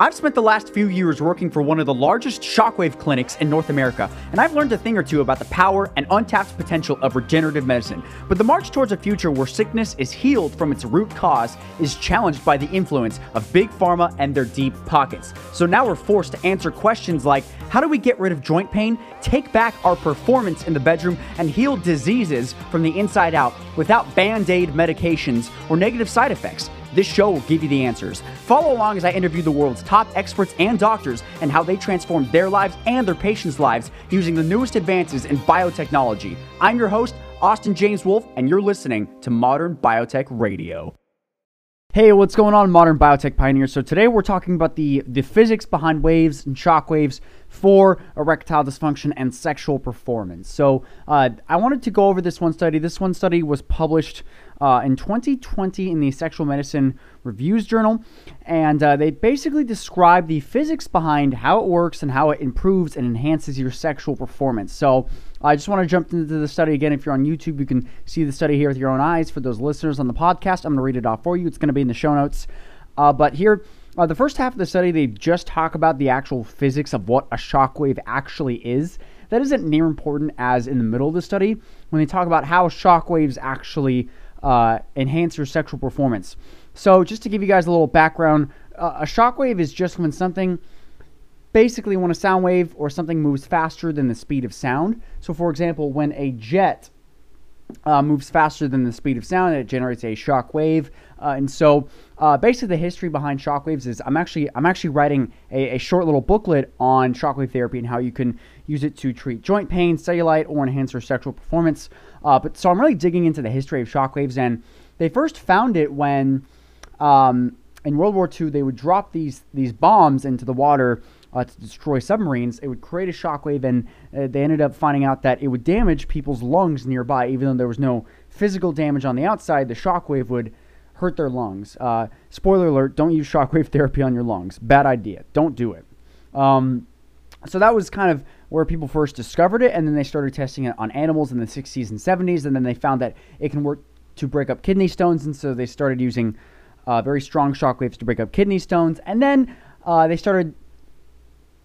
I've spent the last few years working for one of the largest shockwave clinics in North America, and I've learned a thing or two about the power and untapped potential of regenerative medicine. But the march towards a future where sickness is healed from its root cause is challenged by the influence of big pharma and their deep pockets. So now we're forced to answer questions like, how do we get rid of joint pain, take back our performance in the bedroom, and heal diseases from the inside out without band-aid medications or negative side effects? This show will give you the answers. Follow along as I interview the world's top experts and doctors and how they transformed their lives and their patients' lives using the newest advances in biotechnology. I'm your host, Austin James Wolf, and you're listening to Modern Biotech Radio. Hey, what's going on, Modern Biotech Pioneers? So today we're talking about the physics behind waves and shockwaves for erectile dysfunction and sexual performance. So I wanted to go over this one study. This one study was published in 2020 in the Sexual Medicine Reviews Journal, and they basically describe the physics behind how it works and how it improves and enhances your sexual performance. So I just want to jump into the study again. If you're on YouTube, you can see the study here with your own eyes. For those listeners on the podcast, I'm going to read it off for you. It's going to be in the show notes. But here, the first half of the study, they just talk about the actual physics of what a shockwave actually is. That isn't near important as in the middle of the study when they talk about how shockwaves actually enhance your sexual performance. So just to give you guys a little background, a shockwave is just when something, basically when a sound wave or something moves faster than the speed of sound. So for example, when a jet moves faster than the speed of sound, it generates a shock wave. And so basically the history behind shockwaves is I'm actually writing a short little booklet on shockwave therapy and how you can use it to treat joint pain, cellulite, or enhance your sexual performance. So I'm really digging into the history of shockwaves, and they first found it when in World War II they would drop these bombs into the water to destroy submarines. It would create a shockwave, and they ended up finding out that it would damage people's lungs nearby. Even though there was no physical damage on the outside, the shockwave would hurt their lungs. Spoiler alert, don't use shockwave therapy on your lungs. Bad idea. Don't do it. So that was kind of where people first discovered it, and then they started testing it on animals in the 60s and 70s, and then they found that it can work to break up kidney stones, and so they started using very strong shockwaves to break up kidney stones, and then they started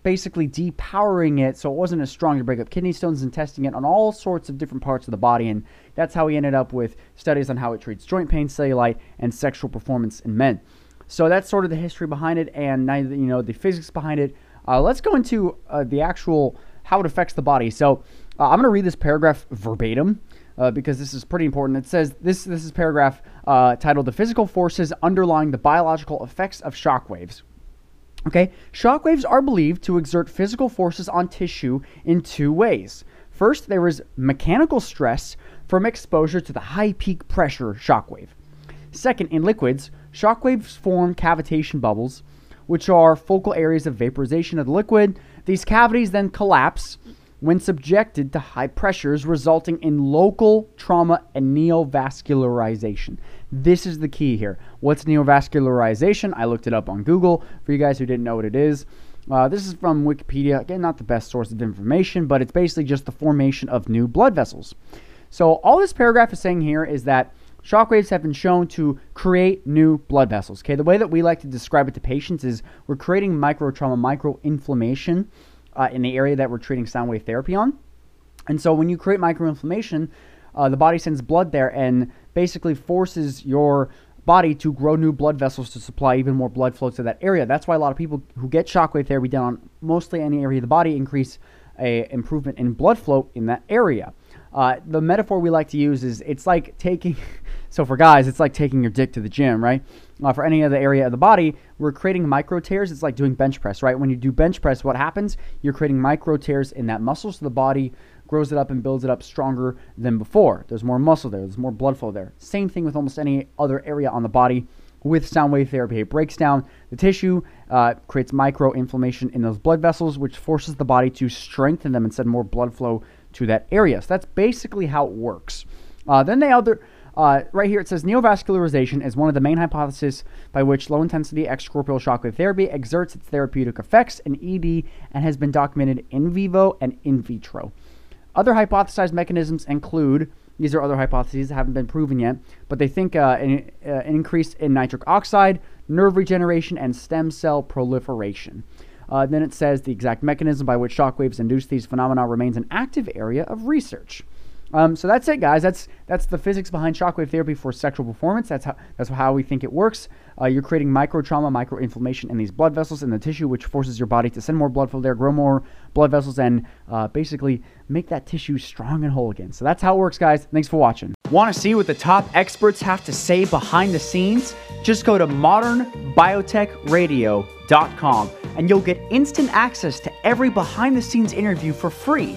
basically depowering it so it wasn't as strong to break up kidney stones and testing it on all sorts of different parts of the body, and that's how we ended up with studies on how it treats joint pain, cellulite, and sexual performance in men. So that's sort of the history behind it, and now that you know the physics behind it, let's go into the actual how it affects the body. So I'm going to read this paragraph verbatim because this is pretty important. It says, this is paragraph titled, "The Physical Forces Underlying the Biological Effects of Shockwaves." Okay, shockwaves are believed to exert physical forces on tissue in two ways. First, there is mechanical stress from exposure to the high peak pressure shockwave. Second, in liquids, shockwaves form cavitation bubbles, which are focal areas of vaporization of the liquid. These cavities then collapse when subjected to high pressures, resulting in local trauma and neovascularization. This is the key here. What's neovascularization? I looked it up on Google for you guys who didn't know what it is. This is from Wikipedia. Again, not the best source of information, but it's basically just the formation of new blood vessels. So all this paragraph is saying here is that shockwaves have been shown to create new blood vessels. Okay, the way that we like to describe it to patients is we're creating microtrauma, microinflammation in the area that we're treating sound wave therapy on. And so when you create microinflammation, the body sends blood there and basically forces your body to grow new blood vessels to supply even more blood flow to that area. That's why a lot of people who get shockwave therapy done on mostly any area of the body increase an improvement in blood flow in that area. The metaphor we like to use is it's like taking... So for guys, it's like taking your dick to the gym, right? For any other area of the body, we're creating micro tears. It's like doing bench press, right? When you do bench press, what happens? You're creating micro tears in that muscle, so the body grows it up and builds it up stronger than before. There's more muscle there. There's more blood flow there. Same thing with almost any other area on the body with sound wave therapy. It breaks down the tissue, creates micro inflammation in those blood vessels, which forces the body to strengthen them and send more blood flow to that area. So that's basically how it works. Then the other... right here it says, neovascularization is one of the main hypotheses by which low-intensity extracorporeal shockwave therapy exerts its therapeutic effects in ED and has been documented in vivo and in vitro. Other hypothesized mechanisms include These are other hypotheses that haven't been proven yet, but they think an increase in nitric oxide, nerve regeneration, and stem cell proliferation. Then it says the exact mechanism by which shockwaves induce these phenomena remains an active area of research. So that's it, guys. That's the physics behind shockwave therapy for sexual performance. That's how we think it works. You're creating microtrauma, microinflammation in these blood vessels in the tissue, which forces your body to send more blood flow there, grow more blood vessels, and basically make that tissue strong and whole again. So that's how it works, guys. Thanks for watching. Want to see what the top experts have to say behind the scenes? Just go to modernbiotechradio.com and you'll get instant access to every behind-the-scenes interview for free.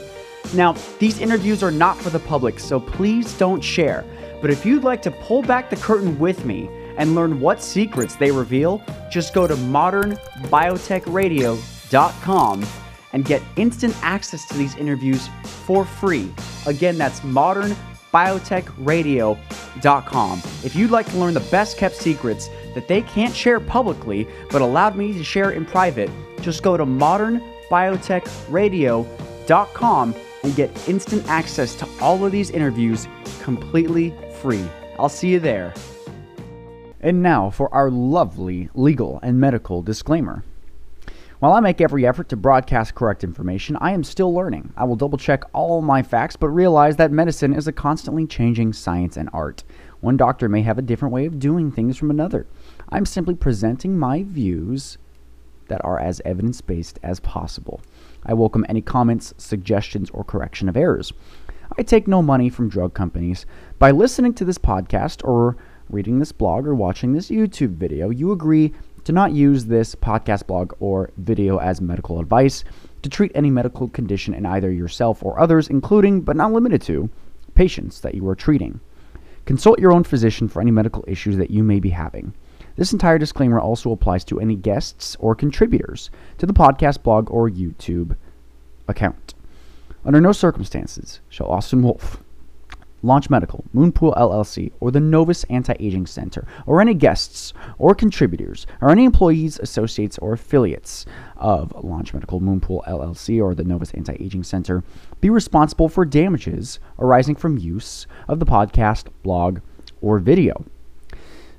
Now, these interviews are not for the public, so please don't share. But if you'd like to pull back the curtain with me and learn what secrets they reveal, just go to modernbiotechradio.com and get instant access to these interviews for free. Again, that's modernbiotechradio.com. If you'd like to learn the best-kept secrets that they can't share publicly but allowed me to share in private, just go to modernbiotechradio.com and get instant access to all of these interviews completely free. I'll see you there. And now for our lovely legal and medical disclaimer. While I make every effort to broadcast correct information, I am still learning. I will double-check all my facts, but realize that medicine is a constantly changing science and art. One doctor may have a different way of doing things from another. I'm simply presenting my views that are as evidence-based as possible. I welcome any comments, suggestions, or correction of errors. I take no money from drug companies. By listening to this podcast or reading this blog or watching this YouTube video, you agree to not use this podcast, blog, or video as medical advice to treat any medical condition in either yourself or others, including, but not limited to, patients that you are treating. Consult your own physician for any medical issues that you may be having. This entire disclaimer also applies to any guests or contributors to the podcast, blog, or YouTube account. Under no circumstances shall Austin Wolf, Launch Medical, Moonpool LLC, or the Novus Anti-Aging Center, or any guests or contributors, or any employees, associates, or affiliates of Launch Medical, Moonpool LLC, or the Novus Anti-Aging Center be responsible for damages arising from use of the podcast, blog, or video.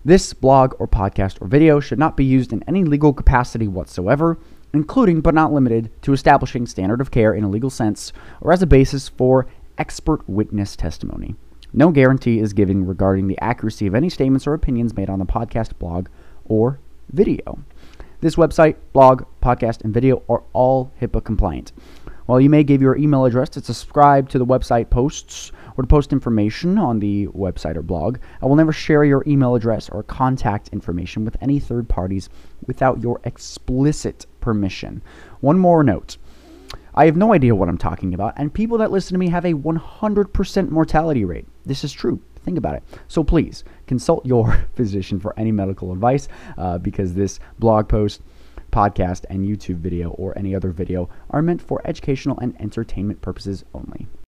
This blog or podcast or video should not be used in any legal capacity whatsoever, including but not limited to establishing standard of care in a legal sense or as a basis for expert witness testimony. No guarantee is given regarding the accuracy of any statements or opinions made on the podcast, blog, or video. This website, blog, podcast, and video are all HIPAA compliant. While you may give your email address to subscribe to the website posts or to post information on the website or blog, I will never share your email address or contact information with any third parties without your explicit permission. One more note. I have no idea what I'm talking about, and people that listen to me have a 100% mortality rate. This is true. Think about it. So please, consult your physician for any medical advice because this blog post, podcast, and YouTube video or any other video are meant for educational and entertainment purposes only.